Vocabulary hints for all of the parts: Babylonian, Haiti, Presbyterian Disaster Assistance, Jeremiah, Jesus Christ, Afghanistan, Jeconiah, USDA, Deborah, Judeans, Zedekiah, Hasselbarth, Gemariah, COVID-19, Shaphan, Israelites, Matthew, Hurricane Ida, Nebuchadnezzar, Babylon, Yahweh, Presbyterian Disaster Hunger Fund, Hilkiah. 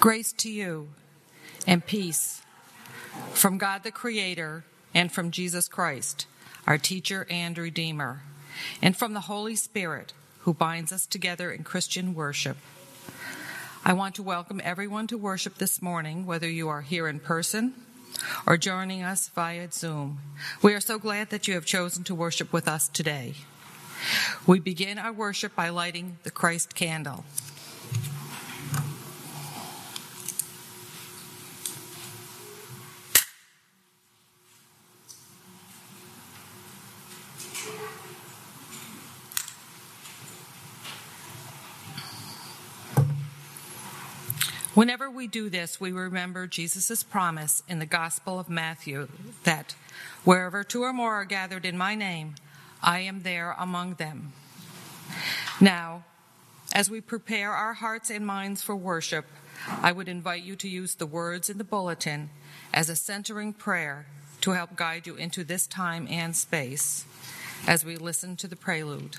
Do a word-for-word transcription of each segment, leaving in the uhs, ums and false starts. Grace to you and peace from God the Creator and from Jesus Christ, our teacher and Redeemer, and from the Holy Spirit who binds us together in Christian worship. I want to welcome everyone to worship this morning, whether you are here in person or joining us via Zoom. We are so glad that you have chosen to worship with us today. We begin our worship by lighting the Christ candle. Whenever we do this, we remember Jesus' promise in the Gospel of Matthew that wherever two or more are gathered in my name, I am there among them. Now, as we prepare our hearts and minds for worship, I would invite you to use the words in the bulletin as a centering prayer to help guide you into this time and space as we listen to the prelude.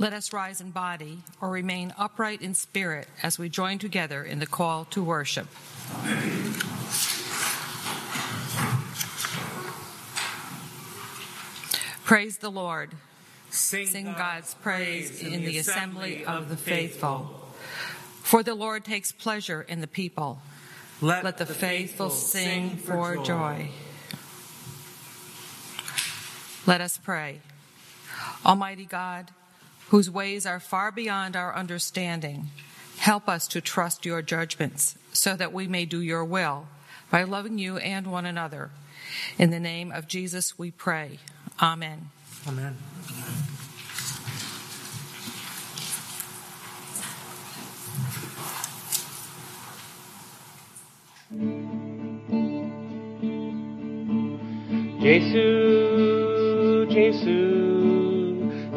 Let us rise in body or remain upright in spirit as we join together in the call to worship. Praise the Lord. Sing, Sing God's praise in the assembly of the faithful. For the Lord takes pleasure in the people. Let, Let the faithful sing for joy. Let us pray. Almighty God, whose ways are far beyond our understanding, help us to trust your judgments so that we may do your will by loving you and one another. In the name of Jesus we pray. Amen. Amen. Jesus, Jesus,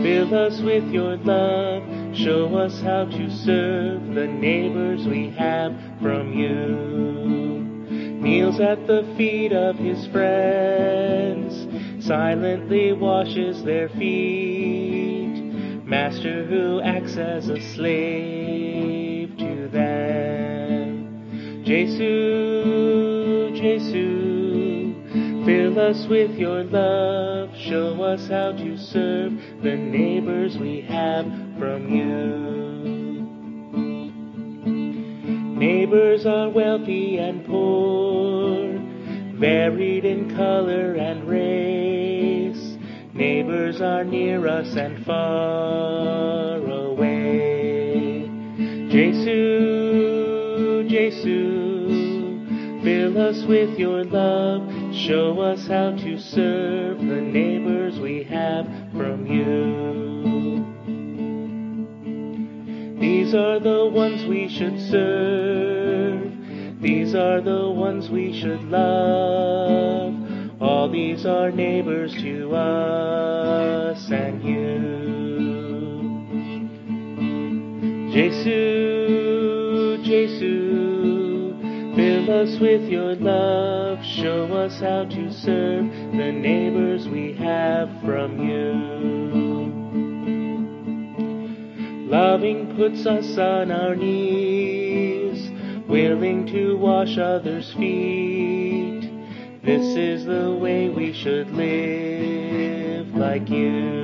fill us with your love, show us how to serve the neighbors we have from you. Kneels at the feet of his friends, silently washes their feet. Master who acts as a slave to them. Jesus, Jesus, Fill us with your love, show us how to serve the neighbors we have from you. Neighbors are wealthy and poor, varied in color and race. Neighbors are near us and far away. Jesu, Jesu, fill us with your love. Show us how to serve the neighbors we have from you. These are the ones we should serve. These are the ones we should love. All these are neighbors to us and you. Jesu, Jesu, fill us with your love. Show us how to serve the neighbors we have from you. Loving puts us on our knees, willing to wash others' feet. This is the way we should live like you.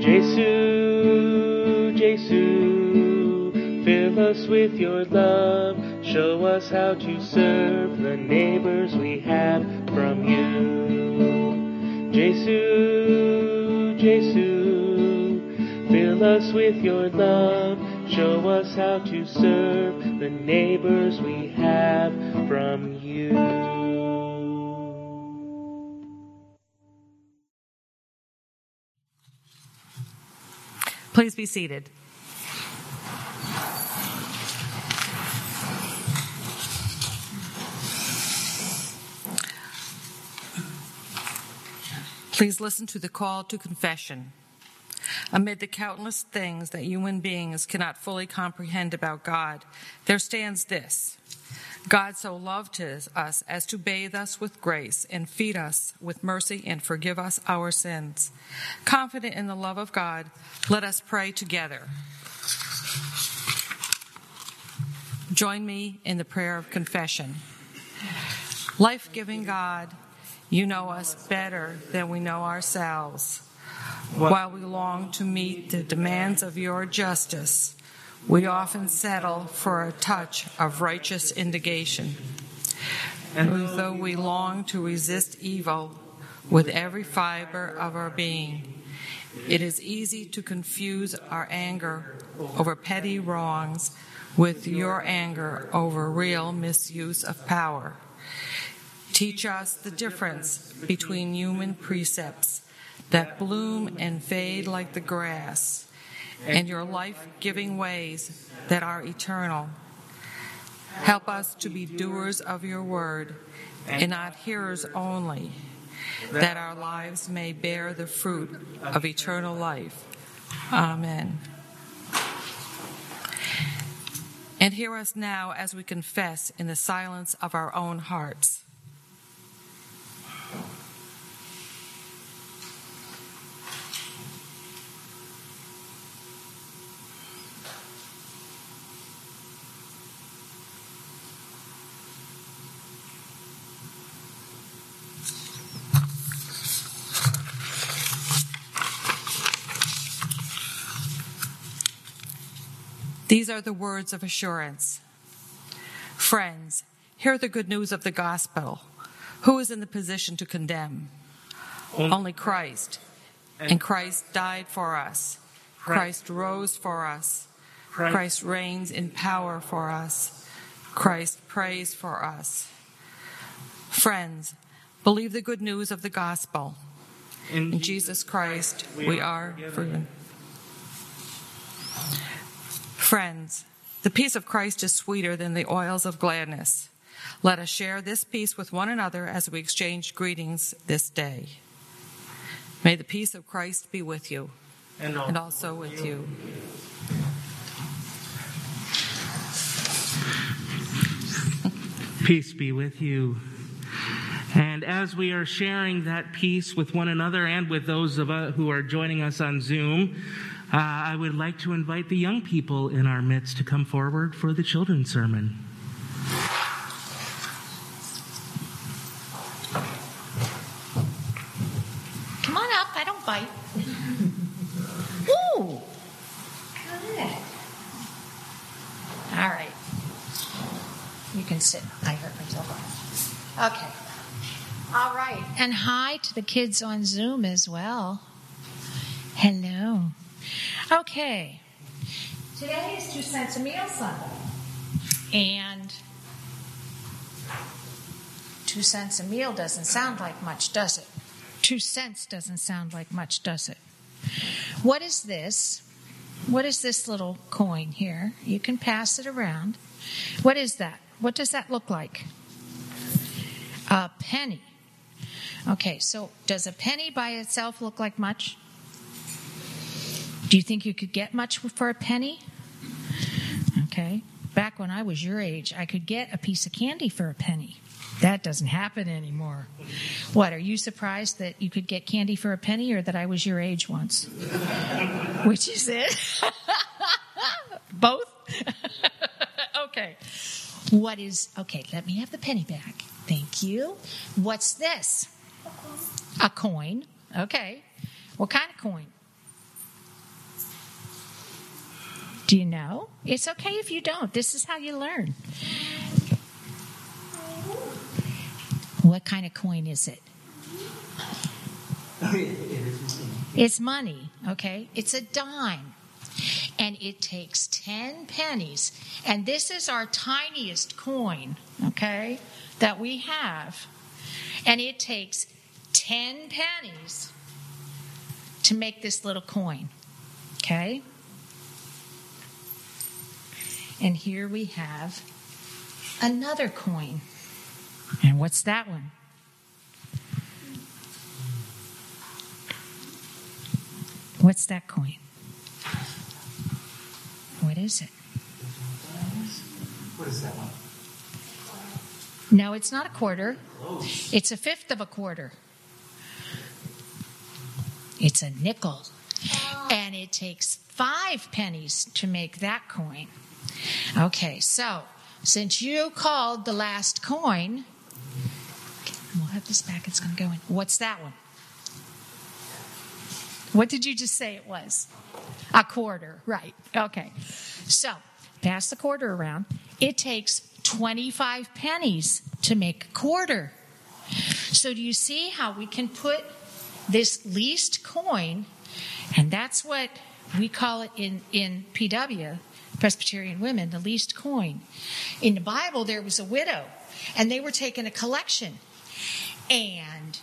Jesu, Jesu, fill us with your love. Show us how to serve the neighbors we have from you. Jesu, Jesu, fill us with your love. Show us how to serve the neighbors we have from you. Please be seated. Please listen to the call to confession. Amid the countless things that human beings cannot fully comprehend about God, there stands this: God so loved us as to bathe us with grace and feed us with mercy and forgive us our sins. Confident in the love of God, let us pray together. Join me in the prayer of confession. Life-giving God, you know us better than we know ourselves. While we long to meet the demands of your justice, we often settle for a touch of righteous indignation. And though we long to resist evil with every fiber of our being, it is easy to confuse our anger over petty wrongs with your anger over real misuse of power. Teach us the difference between human precepts that bloom and fade like the grass and your life-giving ways that are eternal. Help us to be doers of your word and not hearers only, that our lives may bear the fruit of eternal life. Amen. And hear us now as we confess in the silence of our own hearts. These are the words of assurance. Friends, hear the good news of the gospel. Who is in the position to condemn? Only Christ. And Christ died for us. Christ rose for us. Christ reigns in power for us. Christ prays for us. Friends, believe the good news of the gospel. In Jesus Christ, we are forgiven. Friends, the peace of Christ is sweeter than the oils of gladness. Let us share this peace with one another as we exchange greetings this day. May the peace of Christ be with you, and also, and also with you. Peace be with you. And as we are sharing that peace with one another and with those of us who are joining us on Zoom, Uh, I would like to invite the young people in our midst to come forward for the children's sermon. You can sit. I hurt myself. Okay. All right. And hi to the kids on Zoom as well. Hello. Okay. Today is Two Cents a Meal Sunday. And two cents a meal doesn't sound like much, does it? Two cents doesn't sound like much, does it? What is this? What is this little coin here? You can pass it around. What is that? What does that look like? A penny. Okay, so does a penny by itself look like much? Do you think you could get much for a penny? Okay. Back when I was your age, I could get a piece of candy for a penny. That doesn't happen anymore. What, are you surprised that you could get candy for a penny or that I was your age once? Which is it? Both? Okay. What is, okay, let me have the penny back. Thank you. What's this? A coin. Okay. What kind of coin? Do you know? It's okay if you don't. This is how you learn. What kind of coin is it? It's money, okay? It's a dime. And it takes ten pennies. And this is our tiniest coin, okay, that we have. And it takes ten pennies to make this little coin, okay? And here we have another coin. And what's that one? What's that coin? What is it? What is that one? No, it's not a quarter. Close. It's a fifth of a quarter. It's a nickel. Oh. And it takes five pennies to make that coin. Okay, so since you called the last coin, we'll have this back. It's going to go in. What's that one? What did you just say it was? A quarter, right. Okay. So pass the quarter around. It takes twenty-five pennies to make a quarter. So do you see how we can put this least coin, and that's what we call it in, in P W, Presbyterian women, the least coin. In the Bible, there was a widow, and they were taking a collection. And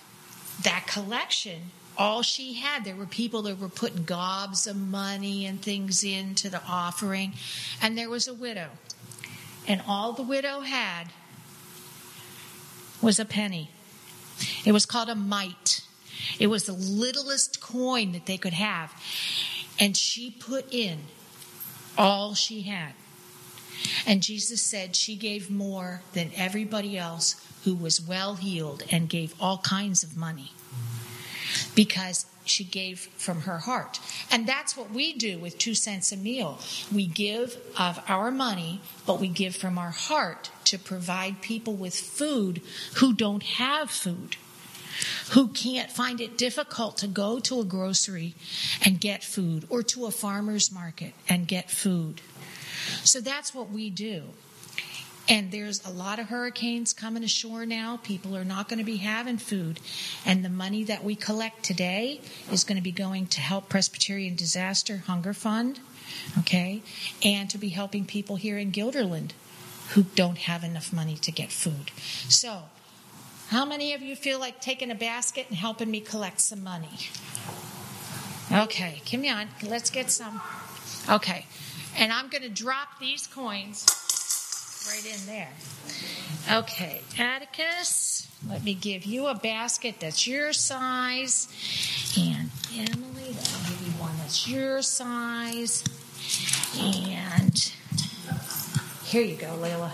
that collection, all she had, there were people that were putting gobs of money and things into the offering, and there was a widow. And all the widow had was a penny. It was called a mite. It was the littlest coin that they could have. And she put in all she had. And Jesus said she gave more than everybody else who was well healed and gave all kinds of money because she gave from her heart. And that's what we do with two cents a meal. We give of our money, but we give from our heart to provide people with food who don't have food, who can't find it difficult to go to a grocery and get food or to a farmer's market and get food. So that's what we do. And there's a lot of hurricanes coming ashore now. People are not going to be having food. And the money that we collect today is going to be going to help Presbyterian Disaster Hunger Fund, okay, and to be helping people here in Gilderland who don't have enough money to get food. So how many of you feel like taking a basket and helping me collect some money? Okay, come on. Let's get some. Okay. And I'm going to drop these coins right in there. Okay, Atticus, let me give you a basket that's your size. And Emily, I'll give you one that's your size. And here you go, Layla.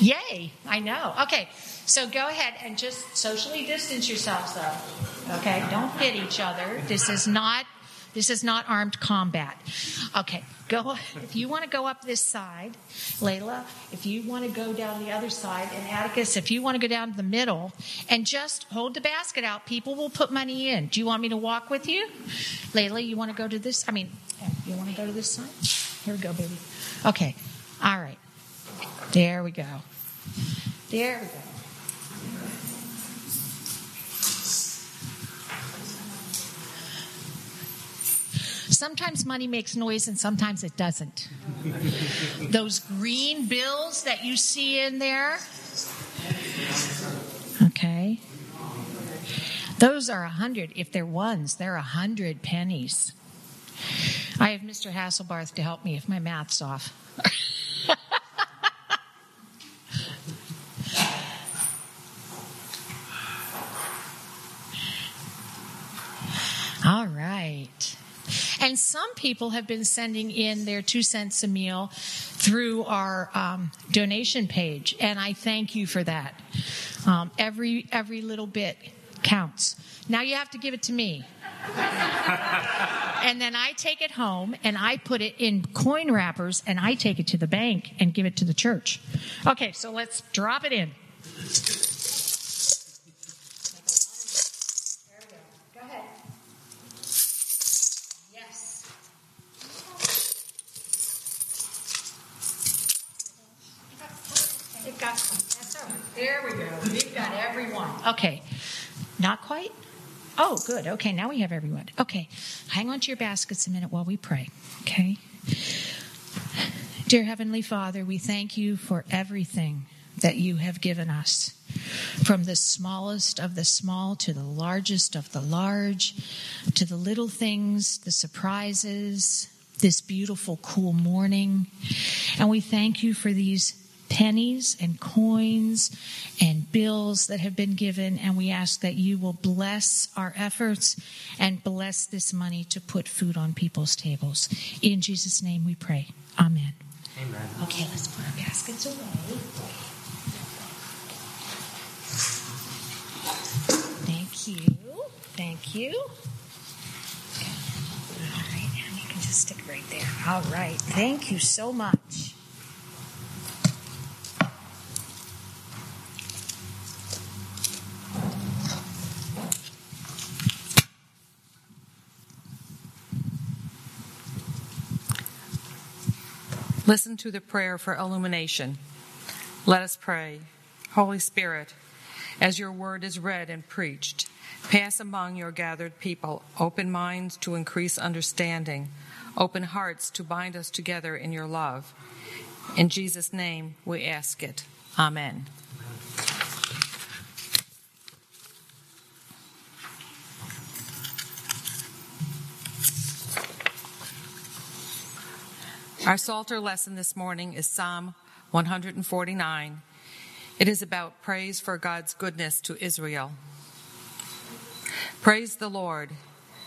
Yay, I know. Okay. So go ahead and just socially distance yourselves, though. Okay, don't hit each other. This is not this is not armed combat. Okay, go. If you want to go up this side, Layla, if you want to go down the other side, and Atticus, if you want to go down to the middle, and just hold the basket out. People will put money in. Do you want me to walk with you, Layla? You want to go to this? I mean, you want to go to this side? Here we go, baby. Okay, all right. There we go. There we go. Sometimes money makes noise and sometimes it doesn't. Those green bills that you see in there. Okay. Those are a hundred. If they're ones, they're a hundred pennies. I have Mister Hasselbarth to help me if my math's off. All right. And some people have been sending in their two cents a meal through our um, donation page, and I thank you for that. Um, every every little bit counts. Now you have to give it to me. And then I take it home, and I put it in coin wrappers, and I take it to the bank and give it to the church. Okay, so let's drop it in. There we go. We've got everyone. Okay. Not quite? Oh, good. Okay, now we have everyone. Okay. Hang on to your baskets a minute while we pray. Okay. Dear Heavenly Father, we thank you for everything that you have given us, from the smallest of the small to the largest of the large, to the little things, the surprises, this beautiful, cool morning. And we thank you for these pennies and coins and bills that have been given, and we ask that you will bless our efforts and bless this money to put food on people's tables. In Jesus' name we pray. Amen. Amen. Okay, let's put our baskets away. Thank you. Thank you. All right, now you can just stick right there. All right, thank you so much. Listen to the prayer for illumination. Let us pray. Holy Spirit, as your word is read and preached, pass among your gathered people open minds to increase understanding, open hearts to bind us together in your love. In Jesus' name we ask it. Amen. Our Psalter lesson this morning is Psalm one forty-nine. It is about praise for God's goodness to Israel. Praise the Lord.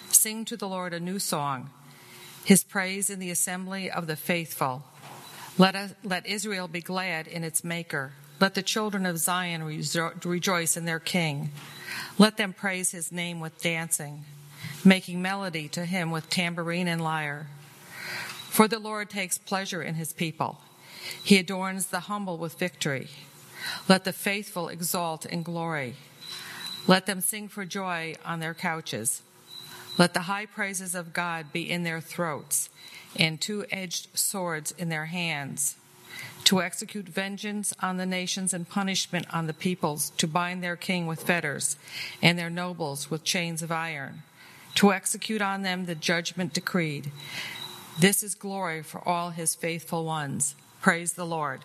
Sing to the Lord a new song, his praise in the assembly of the faithful. Let us, let Israel be glad in its maker. Let the children of Zion rejo- rejoice in their king. Let them praise his name with dancing, making melody to him with tambourine and lyre. For the Lord takes pleasure in his people. He adorns the humble with victory. Let the faithful exalt in glory. Let them sing for joy on their couches. Let the high praises of God be in their throats, and two-edged swords in their hands, to execute vengeance on the nations and punishment on the peoples, to bind their king with fetters, and their nobles with chains of iron, to execute on them the judgment decreed. This is glory for all his faithful ones. Praise the Lord.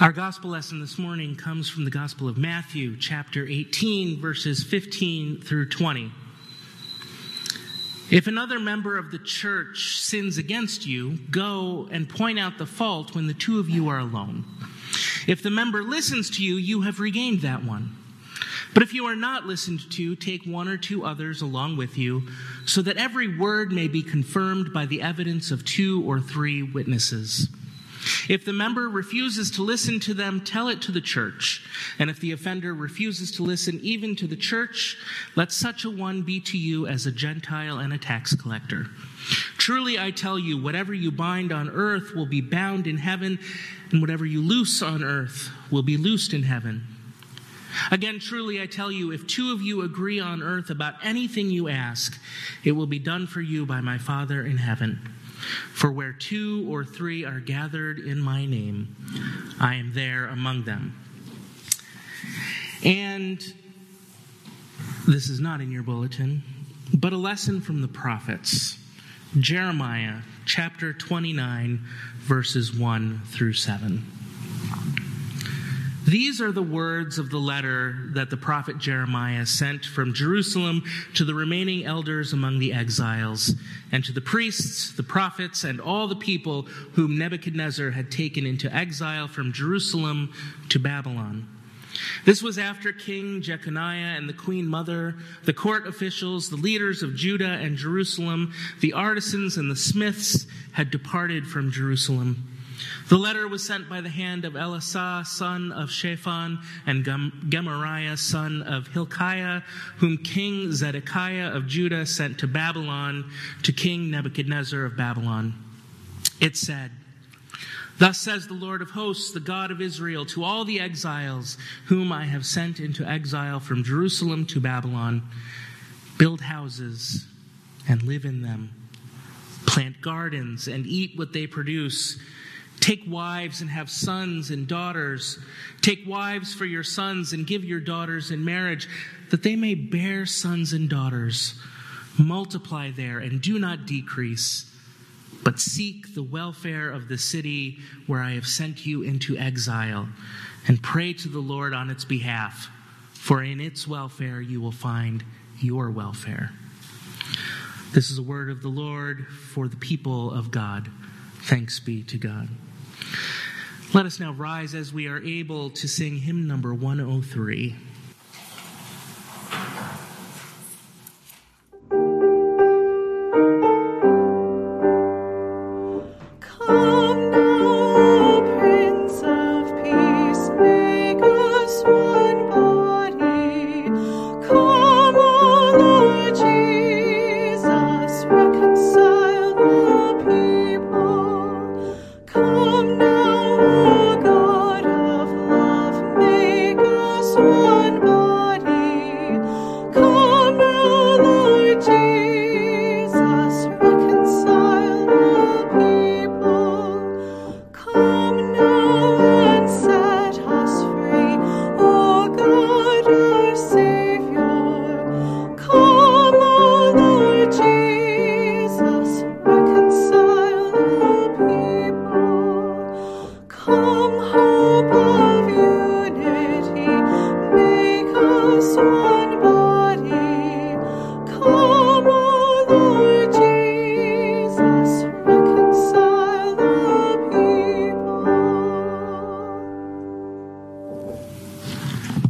Our gospel lesson this morning comes from the Gospel of Matthew, chapter eighteen, verses fifteen through twenty. If another member of the church sins against you, go and point out the fault when the two of you are alone. If the member listens to you, you have regained that one. But if you are not listened to, take one or two others along with you, so that every word may be confirmed by the evidence of two or three witnesses. If the member refuses to listen to them, tell it to the church. And if the offender refuses to listen even to the church, let such a one be to you as a Gentile and a tax collector. Truly I tell you, whatever you bind on earth will be bound in heaven, and whatever you loose on earth will be loosed in heaven. Again, truly, I tell you, if two of you agree on earth about anything you ask, it will be done for you by my Father in heaven. For where two or three are gathered in my name, I am there among them. And this is not in your bulletin, but a lesson from the prophets. Jeremiah chapter twenty-nine, verses one through seven. These are the words of the letter that the prophet Jeremiah sent from Jerusalem to the remaining elders among the exiles, and to the priests, the prophets, and all the people whom Nebuchadnezzar had taken into exile from Jerusalem to Babylon. This was after King Jeconiah and the queen mother, the court officials, the leaders of Judah and Jerusalem, the artisans and the smiths had departed from Jerusalem. The letter was sent by the hand of Elisha, son of Shaphan, and Gemariah, son of Hilkiah, whom King Zedekiah of Judah sent to Babylon, to King Nebuchadnezzar of Babylon. It said, "Thus says the Lord of hosts, the God of Israel, to all the exiles whom I have sent into exile from Jerusalem to Babylon, build houses and live in them, plant gardens and eat what they produce. Take wives and have sons and daughters. Take wives for your sons and give your daughters in marriage, that they may bear sons and daughters. Multiply there and do not decrease, but seek the welfare of the city where I have sent you into exile, and pray to the Lord on its behalf, for in its welfare you will find your welfare." This is a word of the Lord for the people of God. Thanks be to God. Let us now rise as we are able to sing hymn number one oh three.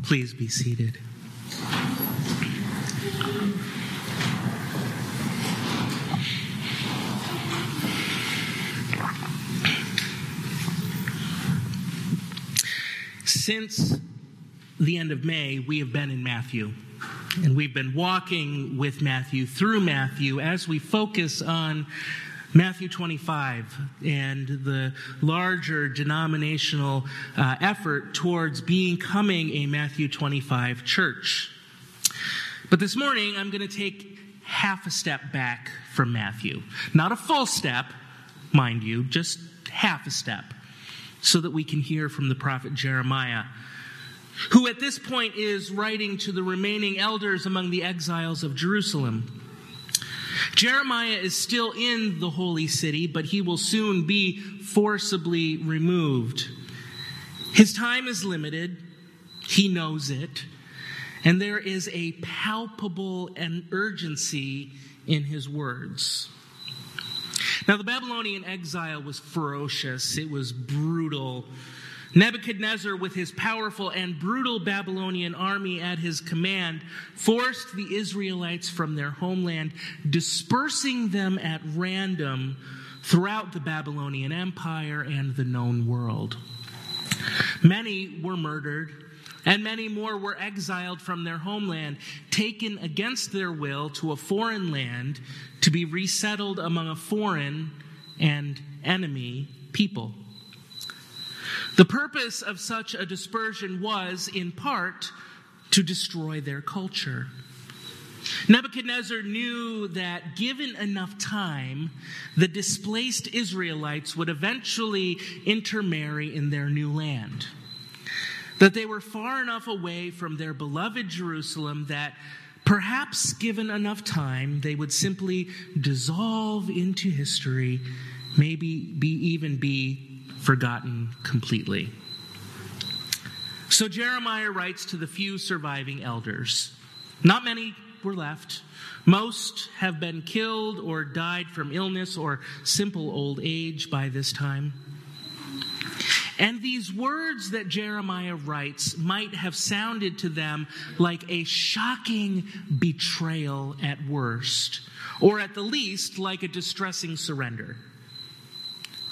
Please be seated. Since the end of May, we have been in Matthew, and we've been walking with Matthew through Matthew as we focus on Matthew twenty-five and the larger denominational uh, effort towards becoming a Matthew twenty-five church. But this morning, I'm going to take half a step back from Matthew. Not a full step, mind you, just half a step, so that we can hear from the prophet Jeremiah, who at this point is writing to the remaining elders among the exiles of Jerusalem. Jeremiah is still in the holy city, but he will soon be forcibly removed. His time is limited. He knows it. And there is a palpable urgency in his words. Now, the Babylonian exile was ferocious. It was brutal. Nebuchadnezzar, with his powerful and brutal Babylonian army at his command, forced the Israelites from their homeland, dispersing them at random throughout the Babylonian Empire and the known world. Many were murdered, and many more were exiled from their homeland, taken against their will to a foreign land to be resettled among a foreign and enemy people. The purpose of such a dispersion was, in part, to destroy their culture. Nebuchadnezzar knew that given enough time, the displaced Israelites would eventually intermarry in their new land. That they were far enough away from their beloved Jerusalem that perhaps given enough time, they would simply dissolve into history, maybe be even be forgotten completely. So Jeremiah writes to the few surviving elders. Not many were left. Most have been killed or died from illness or simple old age by this time. And these words that Jeremiah writes might have sounded to them like a shocking betrayal at worst, or at the least like a distressing surrender.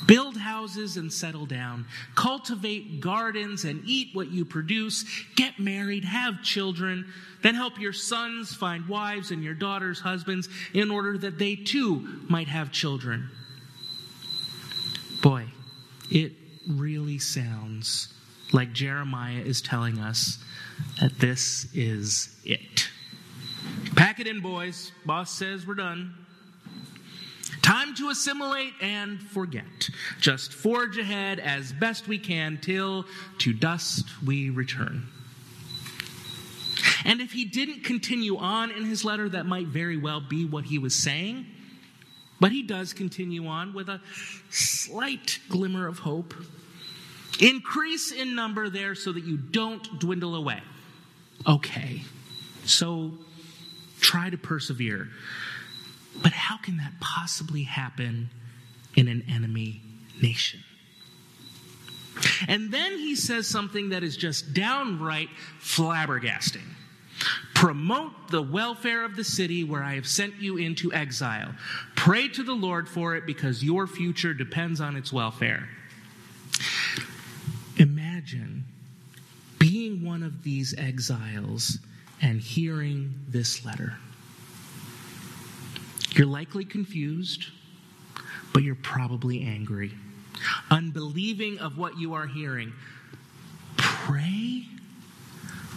Build houses and settle down. Cultivate gardens and eat what you produce. Get married, have children. Then help your sons find wives and your daughters husbands in order that they too might have children. Boy, it really sounds like Jeremiah is telling us that this is it. Pack it in, boys. Boss says we're done. Time to assimilate and forget. Just forge ahead as best we can till to dust we return. And if he didn't continue on in his letter, that might very well be what he was saying. But he does continue on with a slight glimmer of hope. Increase in number there so that you don't dwindle away. Okay, so try to persevere. But how can that possibly happen in an enemy nation? And then he says something that is just downright flabbergasting. Promote the welfare of the city where I have sent you into exile. Pray to the Lord for it because your future depends on its welfare. Imagine being one of these exiles and hearing this letter. You're likely confused, but you're probably angry, unbelieving of what you are hearing. Pray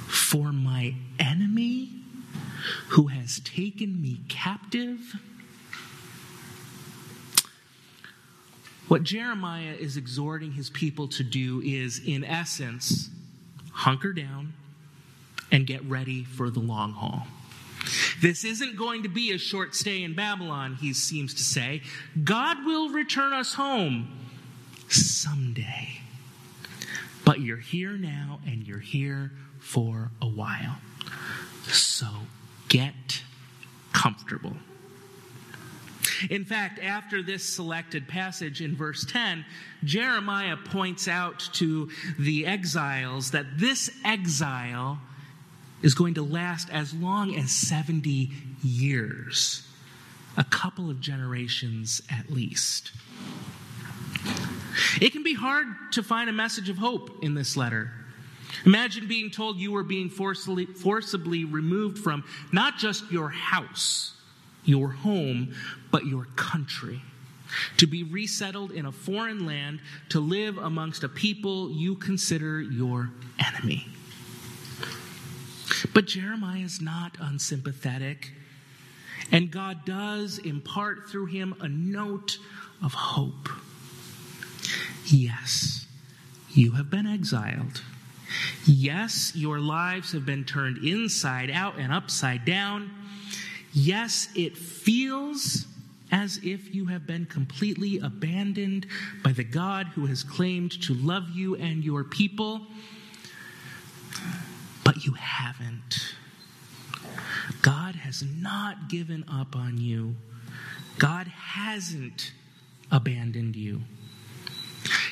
for my enemy who has taken me captive? What Jeremiah is exhorting his people to do is, in essence, hunker down and get ready for the long haul. This isn't going to be a short stay in Babylon, he seems to say. God will return us home someday. But you're here now and you're here for a while. So get comfortable. In fact, after this selected passage in verse ten, Jeremiah points out to the exiles that this exile is going to last as long as seventy years, a couple of generations at least. It can be hard to find a message of hope in this letter. Imagine being told you were being forcibly, forcibly removed from not just your house, your home, but your country, to be resettled in a foreign land, to live amongst a people you consider your enemy. But Jeremiah is not unsympathetic, and God does impart through him a note of hope. Yes, you have been exiled. Yes, your lives have been turned inside out and upside down. Yes, it feels as if you have been completely abandoned by the God who has claimed to love you and your people. But you haven't. God has not given up on you. God hasn't abandoned you.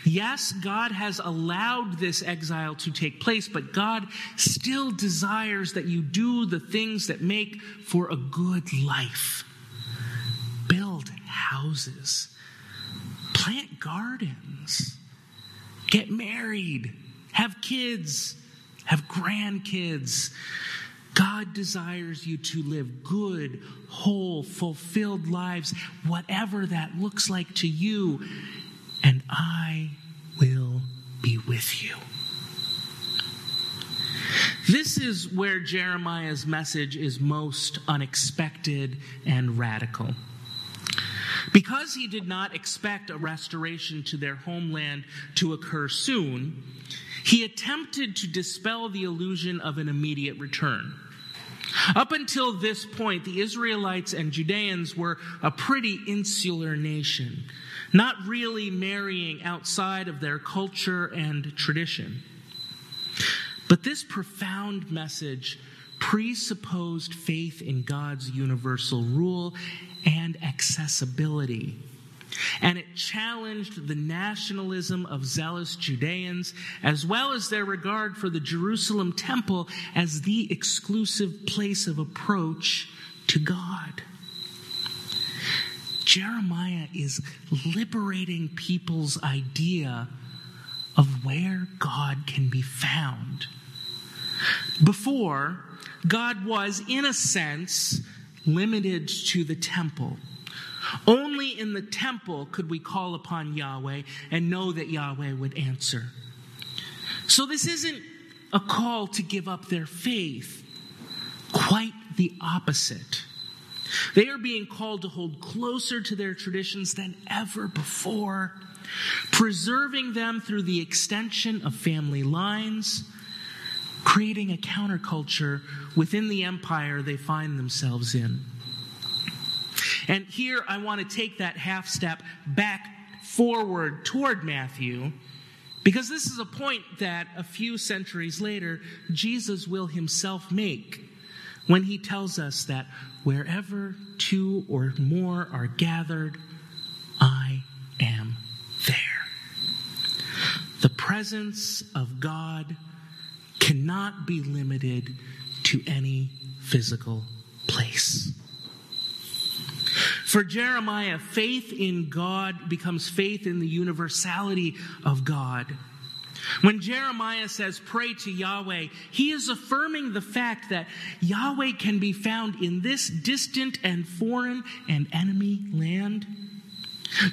Yes, God has allowed this exile to take place, but God still desires that you do the things that make for a good life. Build houses. Plant gardens. Get married. Have kids. Have grandkids. God desires you to live good, whole, fulfilled lives, whatever that looks like to you. And I will be with you. This is where Jeremiah's message is most unexpected and radical. Because he did not expect a restoration to their homeland to occur soon, he attempted to dispel the illusion of an immediate return. Up until this point, the Israelites and Judeans were a pretty insular nation, not really marrying outside of their culture and tradition. But this profound message presupposed faith in God's universal rule and accessibility. And it challenged the nationalism of zealous Judeans, as well as their regard for the Jerusalem temple as the exclusive place of approach to God. Jeremiah is liberating people's idea of where God can be found. Before, God was, in a sense, limited to the temple. Only in the temple could we call upon Yahweh and know that Yahweh would answer. So this isn't a call to give up their faith. Quite the opposite. They are being called to hold closer to their traditions than ever before, preserving them through the extension of family lines, creating a counterculture within the empire they find themselves in. And here I want to take that half step back forward toward Matthew, because this is a point that a few centuries later, Jesus will himself make when he tells us that wherever two or more are gathered, I am there. The presence of God cannot be limited to any physical place. For Jeremiah, faith in God becomes faith in the universality of God. When Jeremiah says, pray to Yahweh, he is affirming the fact that Yahweh can be found in this distant and foreign and enemy land.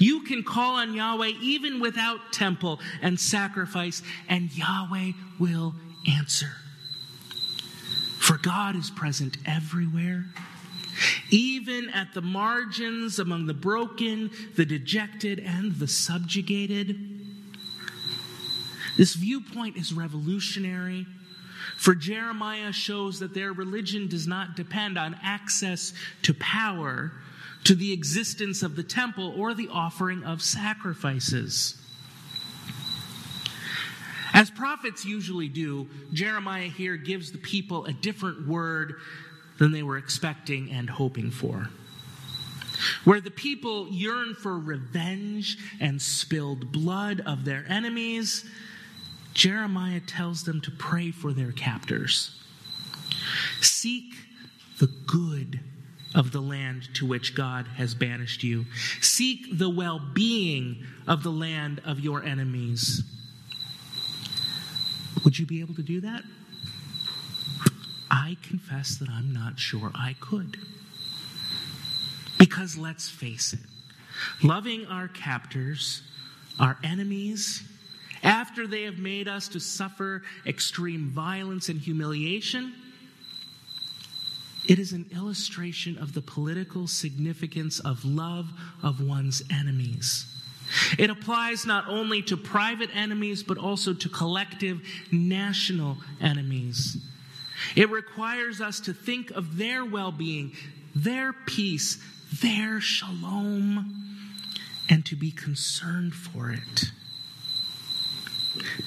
You can call on Yahweh even without temple and sacrifice, and Yahweh will answer. For God is present everywhere, even at the margins, among the broken, the dejected, and the subjugated. This viewpoint is revolutionary, for Jeremiah shows that their religion does not depend on access to power, to the existence of the temple, or the offering of sacrifices. As prophets usually do, Jeremiah here gives the people a different word than they were expecting and hoping for. Where the people yearn for revenge and spilled blood of their enemies, Jeremiah tells them to pray for their captors. Seek the good of the land to which God has banished you. Seek the well-being of the land of your enemies. Would you be able to do that? I confess that I'm not sure I could. Because let's face it, loving our captors, our enemies, after they have made us to suffer extreme violence and humiliation, it is an illustration of the political significance of love of one's enemies. It applies not only to private enemies, but also to collective national enemies. It requires us to think of their well-being, their peace, their shalom, and to be concerned for it.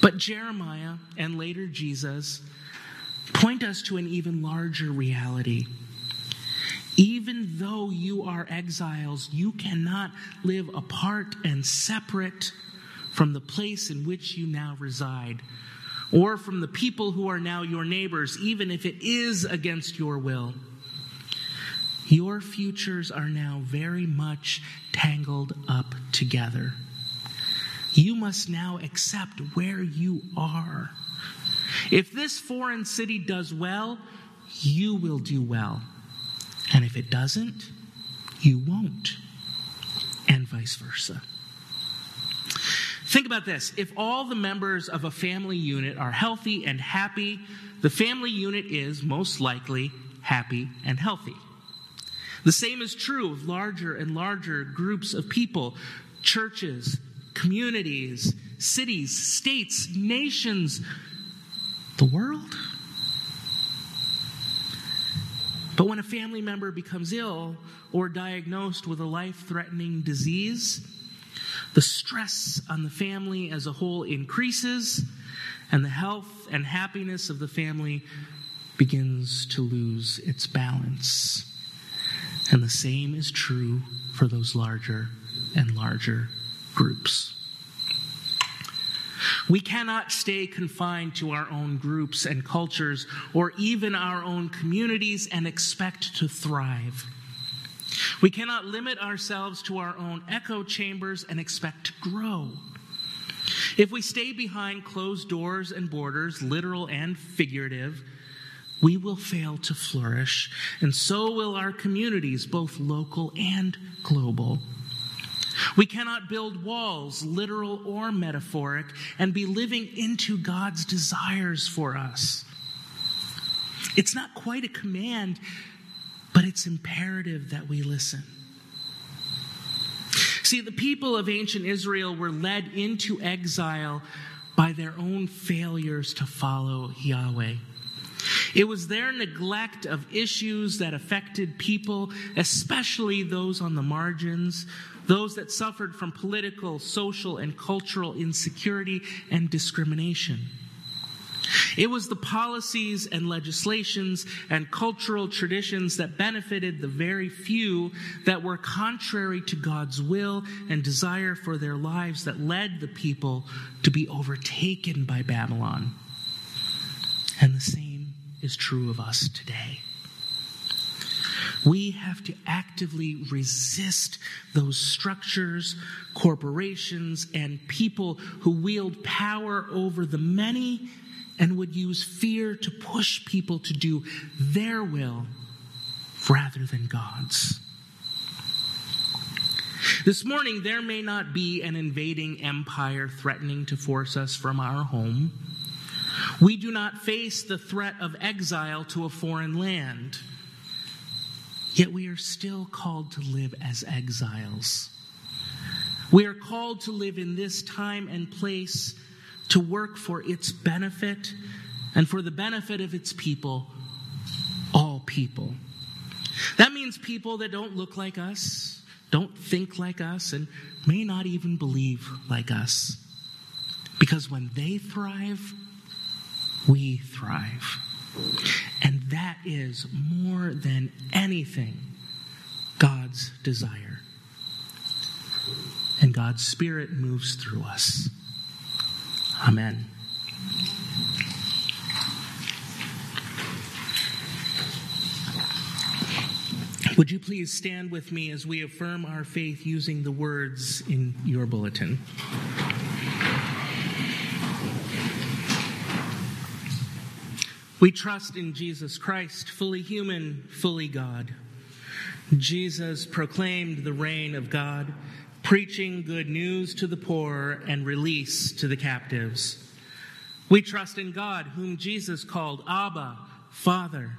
But Jeremiah, and later Jesus, point us to an even larger reality. Even though you are exiles, you cannot live apart and separate from the place in which you now reside, or from the people who are now your neighbors, even if it is against your will. Your futures are now very much tangled up together. You must now accept where you are. If this foreign city does well, you will do well. And if it doesn't, you won't. And vice versa. Think about this. If all the members of a family unit are healthy and happy, the family unit is most likely happy and healthy. The same is true of larger and larger groups of people, churches, communities, cities, states, nations, the world. But when a family member becomes ill or diagnosed with a life-threatening disease, the stress on the family as a whole increases, and the health and happiness of the family begins to lose its balance. And the same is true for those larger and larger groups. We cannot stay confined to our own groups and cultures or even our own communities and expect to thrive. We cannot limit ourselves to our own echo chambers and expect to grow. If we stay behind closed doors and borders, literal and figurative, we will fail to flourish, and so will our communities, both local and global. We cannot build walls, literal or metaphoric, and be living into God's desires for us. It's not quite a command, but it's imperative that we listen. See, the people of ancient Israel were led into exile by their own failures to follow Yahweh. It was their neglect of issues that affected people, especially those on the margins, those that suffered from political, social, and cultural insecurity and discrimination. It was the policies and legislations and cultural traditions that benefited the very few that were contrary to God's will and desire for their lives that led the people to be overtaken by Babylon. And the same is true of us today. We have to actively resist those structures, corporations, and people who wield power over the many and would use fear to push people to do their will rather than God's. This morning, there may not be an invading empire threatening to force us from our home. We do not face the threat of exile to a foreign land. Yet we are still called to live as exiles. We are called to live in this time and place, to work for its benefit and for the benefit of its people, all people. That means people that don't look like us, don't think like us, and may not even believe like us. Because when they thrive, we thrive. And that is more than anything God's desire. And God's Spirit moves through us. Amen. Would you please stand with me as we affirm our faith using the words in your bulletin? We trust in Jesus Christ, fully human, fully God. Jesus proclaimed the reign of God, preaching good news to the poor and release to the captives. We trust in God, whom Jesus called Abba, Father.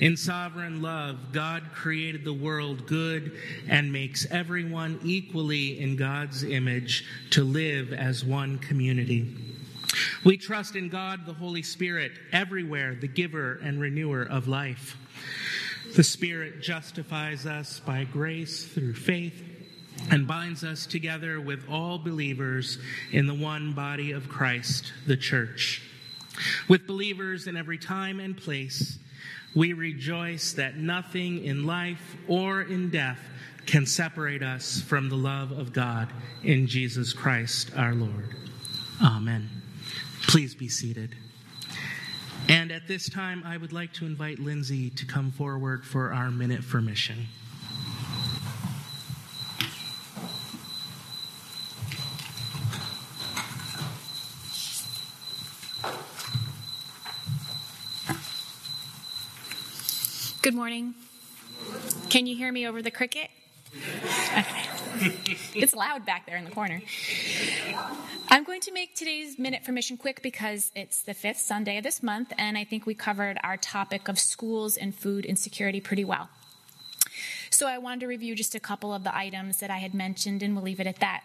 In sovereign love, God created the world good and makes everyone equally in God's image to live as one community. We trust in God, the Holy Spirit, everywhere the giver and renewer of life. The Spirit justifies us by grace through faith, and binds us together with all believers in the one body of Christ, the Church. With believers in every time and place, we rejoice that nothing in life or in death can separate us from the love of God in Jesus Christ our Lord. Amen. Please be seated. And at this time, I would like to invite Lindsay to come forward for our Minute for Mission. Good morning. Can you hear me over the cricket? Okay. It's loud back there in the corner. I'm going to make today's Minute for Mission quick because it's the fifth Sunday of this month, and I think we covered our topic of schools and food insecurity pretty well. So I wanted to review just a couple of the items that I had mentioned, and we'll leave it at that.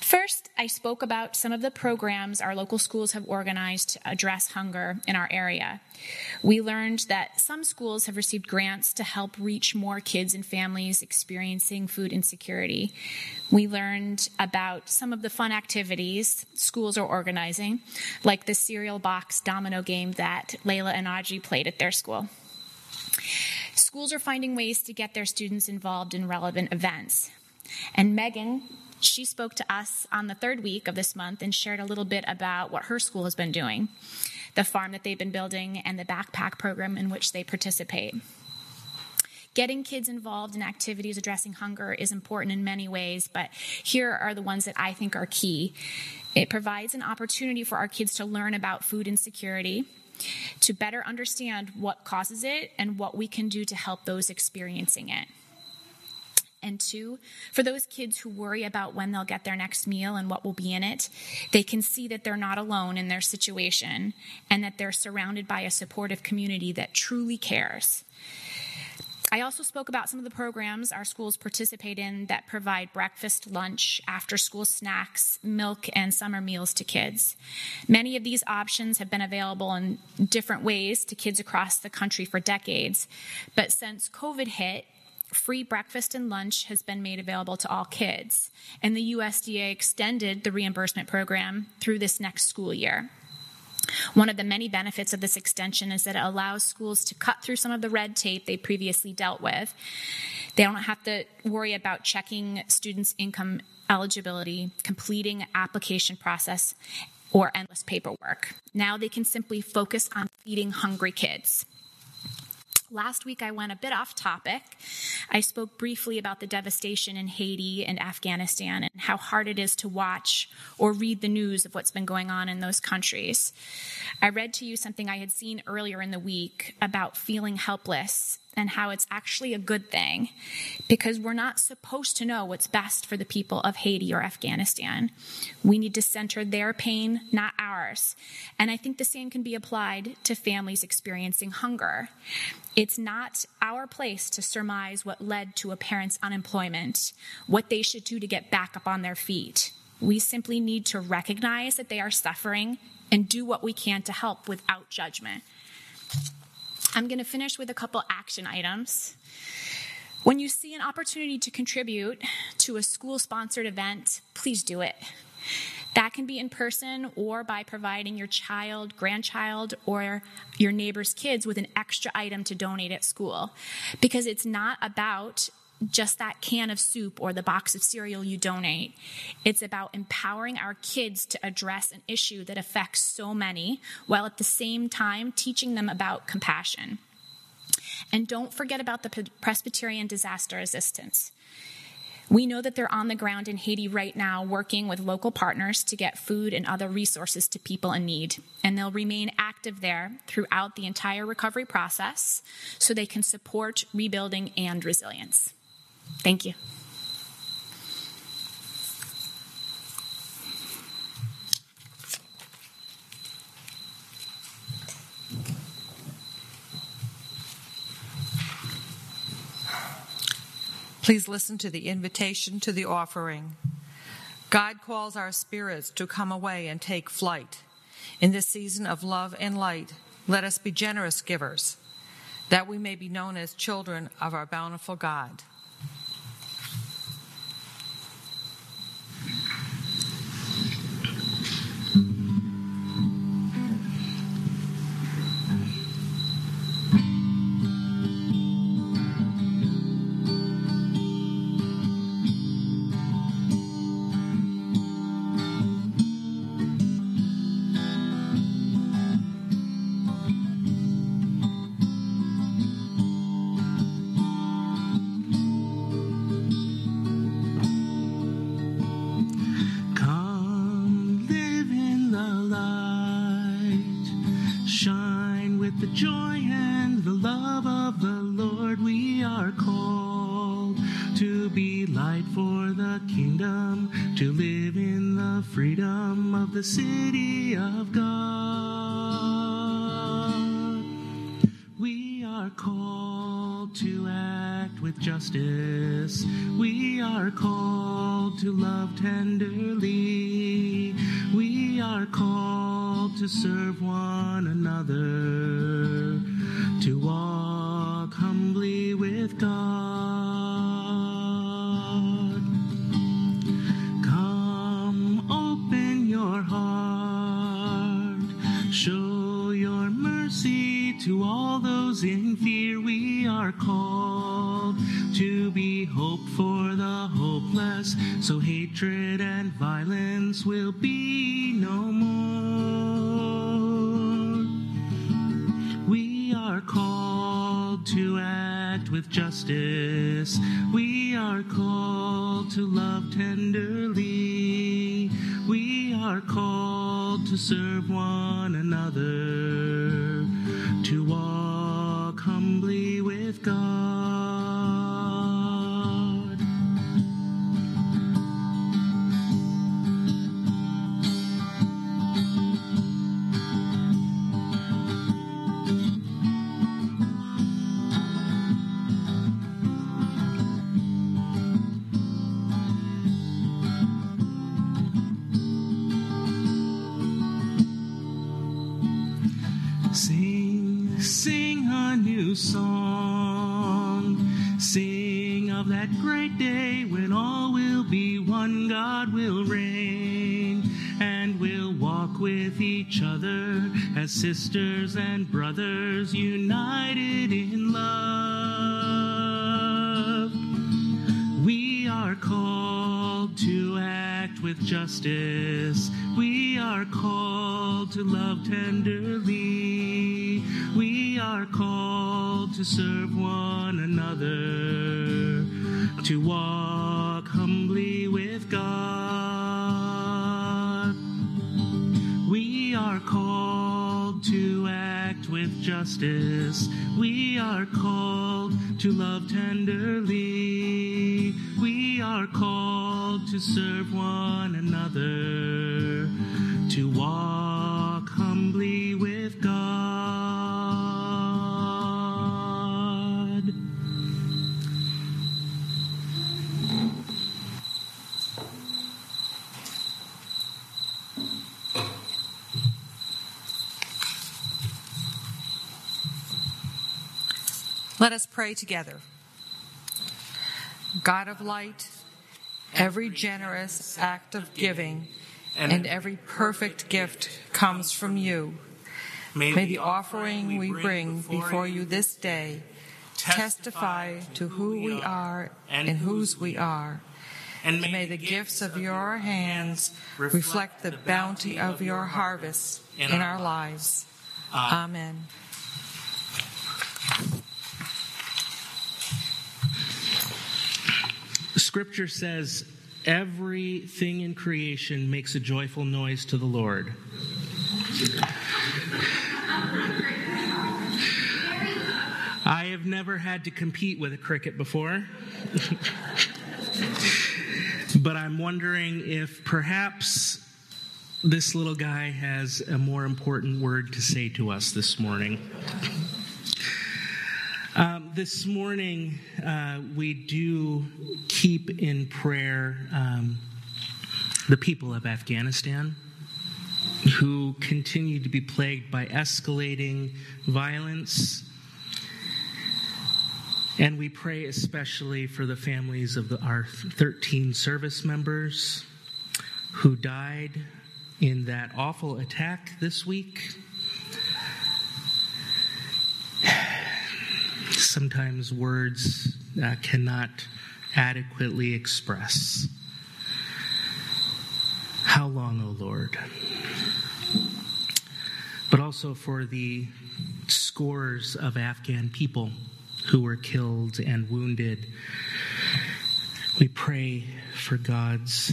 First, I spoke about some of the programs our local schools have organized to address hunger in our area. We learned that some schools have received grants to help reach more kids and families experiencing food insecurity. We learned about some of the fun activities schools are organizing, like the cereal box domino game that Layla and Audrey played at their school. Schools are finding ways to get their students involved in relevant events. And Megan, she spoke to us on the third week of this month and shared a little bit about what her school has been doing, the farm that they've been building, and the backpack program in which they participate. Getting kids involved in activities addressing hunger is important in many ways, but here are the ones that I think are key. It provides an opportunity for our kids to learn about food insecurity, to better understand what causes it and what we can do to help those experiencing it. And two, for those kids who worry about when they'll get their next meal and what will be in it, they can see that they're not alone in their situation and that they're surrounded by a supportive community that truly cares. I also spoke about some of the programs our schools participate in that provide breakfast, lunch, after-school snacks, milk, and summer meals to kids. Many of these options have been available in different ways to kids across the country for decades, but since COVID hit, free breakfast and lunch has been made available to all kids, and the U S D A extended the reimbursement program through this next school year. One of the many benefits of this extension is that it allows schools to cut through some of the red tape they previously dealt with. They don't have to worry about checking students' income eligibility, completing application process, or endless paperwork. Now they can simply focus on feeding hungry kids. Last week, I went a bit off topic. I spoke briefly about the devastation in Haiti and Afghanistan and how hard it is to watch or read the news of what's been going on in those countries. I read to you something I had seen earlier in the week about feeling helpless and how it's actually a good thing because we're not supposed to know what's best for the people of Haiti or Afghanistan. We need to center their pain, not ours. And I think the same can be applied to families experiencing hunger. It's not our place to surmise what led to a parent's unemployment, what they should do to get back up on their feet. We simply need to recognize that they are suffering and do what we can to help without judgment. I'm going to finish with a couple action items. When you see an opportunity to contribute to a school-sponsored event, please do it. That can be in person or by providing your child, grandchild, or your neighbor's kids with an extra item to donate at school. Because it's not about just that can of soup or the box of cereal you donate. It's about empowering our kids to address an issue that affects so many, while at the same time teaching them about compassion. And don't forget about the Presbyterian Disaster Assistance. We know that they're on the ground in Haiti right now working with local partners to get food and other resources to people in need, and they'll remain active there throughout the entire recovery process so they can support rebuilding and resilience. Thank you. Please listen to the invitation to the offering. God calls our spirits to come away and take flight. In this season of love and light, let us be generous givers, that we may be known as children of our bountiful God. to live in the freedom of the city of God. We are called to act with justice. We are called to love tenderly. We are called to serve one another, to walk humbly with God. Come, open your heart, show your mercy to all those in fear. We are called to be hope for the hopeless, so hatred and violence will be no more. We are called to act with justice. We are called to love tenderly. We are called to serve one another, to walk humbly with God. Song, sing of that great day when all will be one. God will reign, and we'll walk with each other as sisters and brothers, united in love. We are called to act with justice. We are called to love tenderly. We are called to serve one another, to walk humbly with God. We are called to act with justice. We are called to love tenderly. We are called to serve one another, to walk humbly with God. Let us pray together. God of light, every generous act of giving and every perfect gift comes from you. May the offering we bring before you this day testify to who we are and whose we are. And may the gifts of your hands reflect the bounty of your harvest in our lives. Amen. Scripture says, everything in creation makes a joyful noise to the Lord. I have never had to compete with a cricket before, but I'm wondering if perhaps this little guy has a more important word to say to us this morning. Um, this morning, uh, we do keep in prayer um, the people of Afghanistan who continue to be plagued by escalating violence. And we pray especially for the families of the, our thirteen service members who died in that awful attack this week. Sometimes words uh, cannot adequately express. How long, O Lord? But also for the scores of Afghan people who were killed and wounded, we pray for God's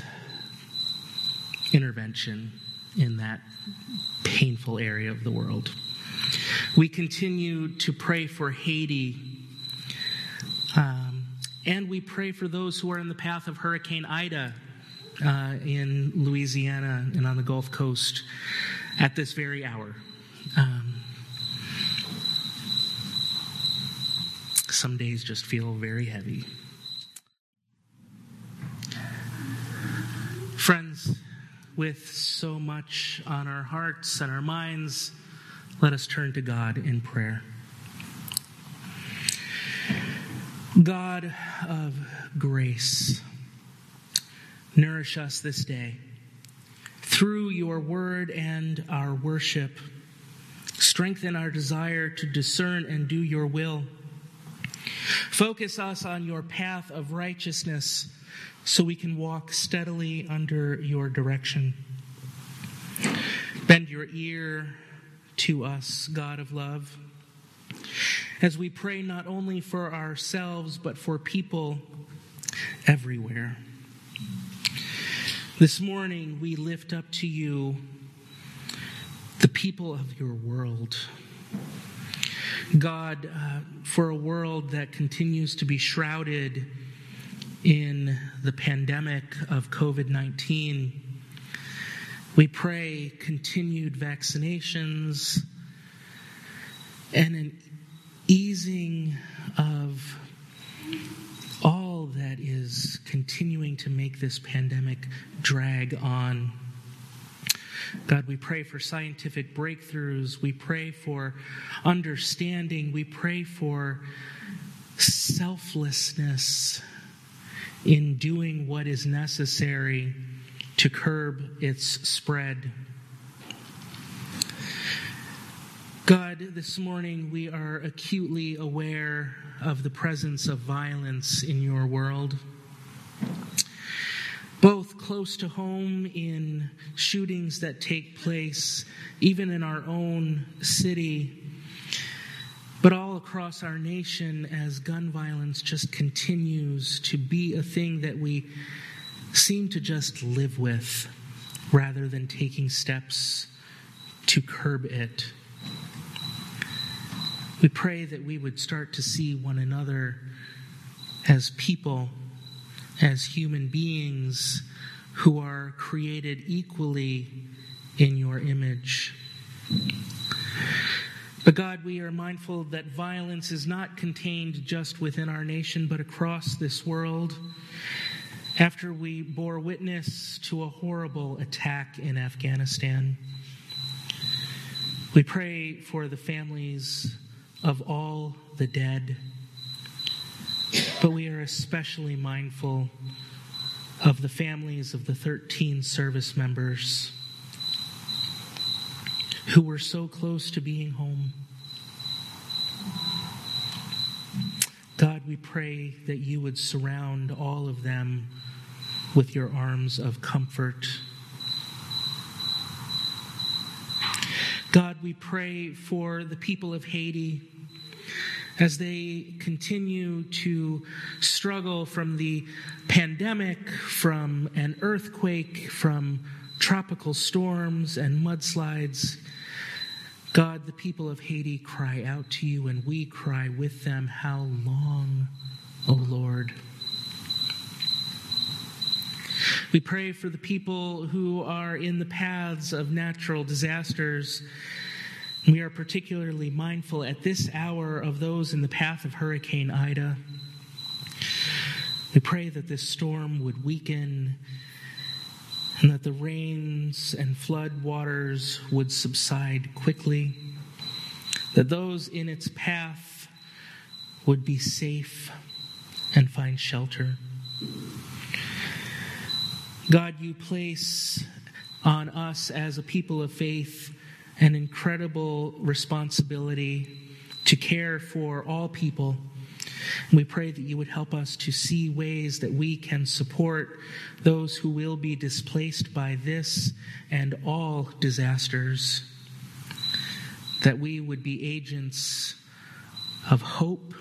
intervention in that painful area of the world. We continue to pray for Haiti, um, and we pray for those who are in the path of Hurricane Ida, uh, in Louisiana and on the Gulf Coast at this very hour. Um, some days just feel very heavy. Friends, with so much on our hearts and our minds, let us turn to God in prayer. God of grace, nourish us this day through your word and our worship. Strengthen our desire to discern and do your will. Focus us on your path of righteousness so we can walk steadily under your direction. Bend your ear to us, God of love, as we pray not only for ourselves, but for people everywhere. This morning, we lift up to you the people of your world. God, uh, for a world that continues to be shrouded in the pandemic of covid nineteen, we pray continued vaccinations and an easing of all that is continuing to make this pandemic drag on. God, we pray for scientific breakthroughs. We pray for understanding. We pray for selflessness in doing what is necessary to curb its spread. God, this morning we are acutely aware of the presence of violence in your world, both close to home in shootings that take place, even in our own city, but all across our nation as gun violence just continues to be a thing that we seem to just live with rather than taking steps to curb it. We pray that we would start to see one another as people, as human beings who are created equally in your image. But God, we are mindful that violence is not contained just within our nation, but across this world. After we bore witness to a horrible attack in Afghanistan, we pray for the families of all the dead, but we are especially mindful of the families of the thirteen service members who were so close to being home. God, we pray that you would surround all of them with your arms of comfort. God, we pray for the people of Haiti as they continue to struggle from the pandemic, from an earthquake, from tropical storms and mudslides. God, the people of Haiti cry out to you, and we cry with them, how long, O Lord? We pray for the people who are in the paths of natural disasters. We are particularly mindful at this hour of those in the path of Hurricane Ida. We pray that this storm would weaken and that the rains and flood waters would subside quickly, that those in its path would be safe and find shelter. God, you place on us as a people of faith an incredible responsibility to care for all people. And we pray that you would help us to see ways that we can support those who will be displaced by this and all disasters, that we would be agents of hope,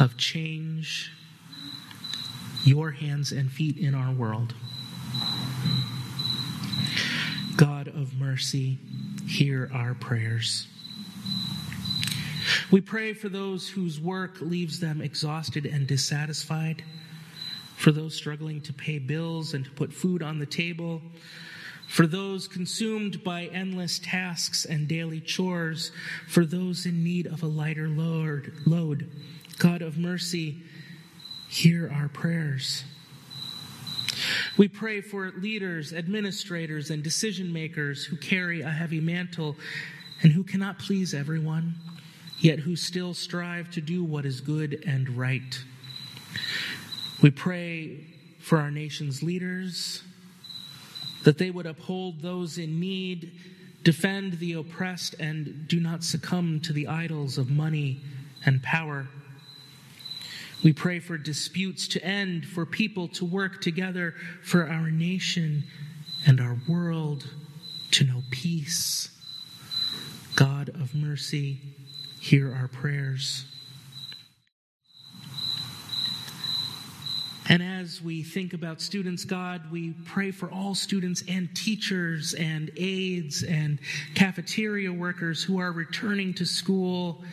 of change, your hands and feet in our world. God of mercy, hear our prayers. We pray for those whose work leaves them exhausted and dissatisfied. for those struggling to pay bills and to put food on the table, for those consumed by endless tasks and daily chores, for those in need of a lighter load. God of mercy, hear our prayers. We pray for leaders, administrators, and decision makers who carry a heavy mantle and who cannot please everyone, yet who still strive to do what is good and right. We pray for our nation's leaders, that they would uphold those in need, defend the oppressed, and do not succumb to the idols of money and power. We pray for disputes to end, for people to work together, for our nation and our world to know peace. God of mercy, hear our prayers. And as we think about students, God, we pray for all students and teachers and aides and cafeteria workers who are returning to school.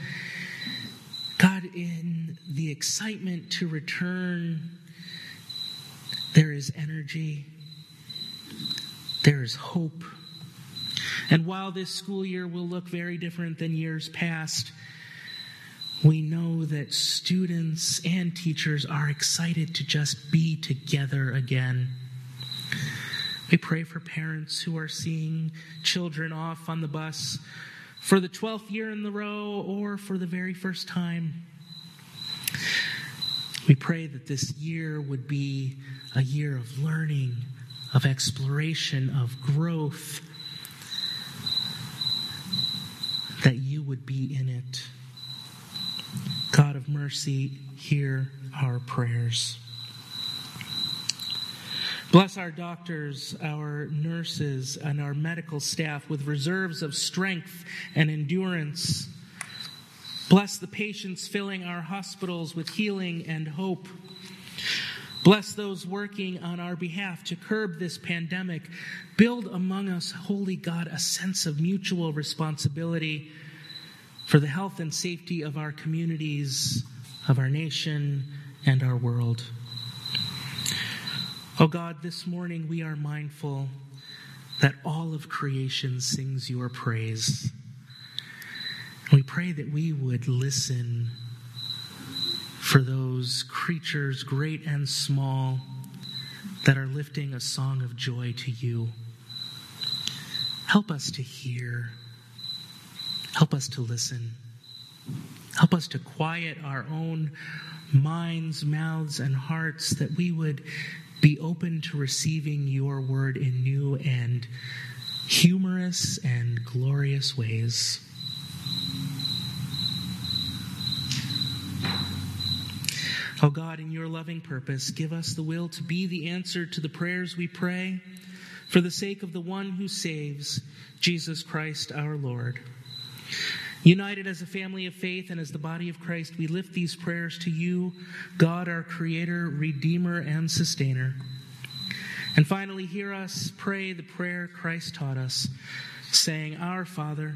God, in the excitement to return, there is energy, there is hope. And while this school year will look very different than years past, we know that students and teachers are excited to just be together again. We pray for parents who are seeing children off on the bus for the twelfth year in a row or for the very first time. We pray that this year would be a year of learning, of exploration, of growth, that you would be in it. God of mercy, hear our prayers. Bless our doctors, our nurses, and our medical staff with reserves of strength and endurance. Bless the patients filling our hospitals with healing and hope. Bless those working on our behalf to curb this pandemic. Build among us, holy God, a sense of mutual responsibility for the health and safety of our communities, of our nation, and our world. Oh God, this morning we are mindful that all of creation sings your praise. We pray that we would listen for those creatures, great and small, that are lifting a song of joy to you. Help us to hear. Help us to listen. Help us to quiet our own minds, mouths, and hearts, that we would be open to receiving your word in new and humorous and glorious ways. Oh God, in your loving purpose, give us the will to be the answer to the prayers we pray, for the sake of the one who saves, Jesus Christ our Lord. United as a family of faith and as the body of Christ, we lift these prayers to you, God, our Creator, Redeemer, and Sustainer. And finally, hear us pray the prayer Christ taught us, saying, Our Father,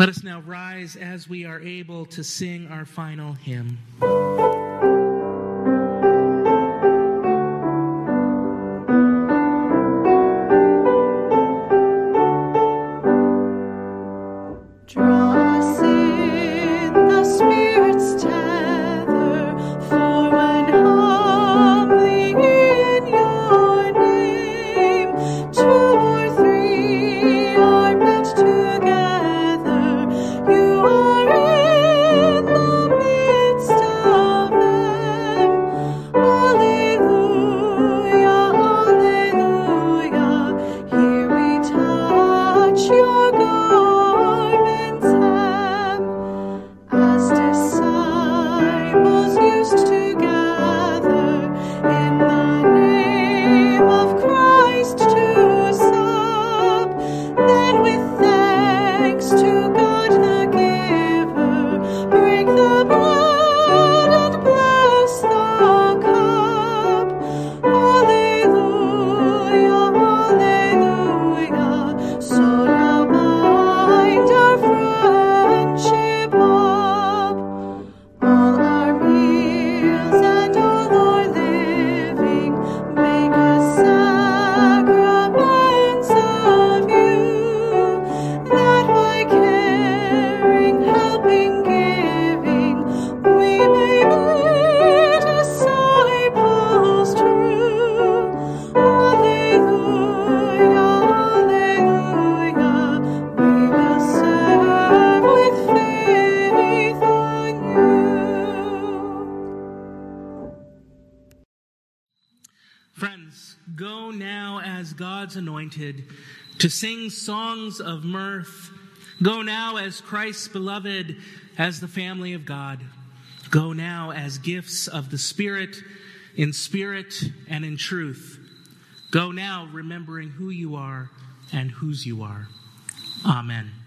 Let us now rise as we are able to sing our final hymn. Together in the name of Christ. Friends, go now as God's anointed to sing songs of mirth. Go now as Christ's beloved, as the family of God. Go now as gifts of the Spirit, in spirit and in truth. Go now remembering who you are and whose you are. Amen.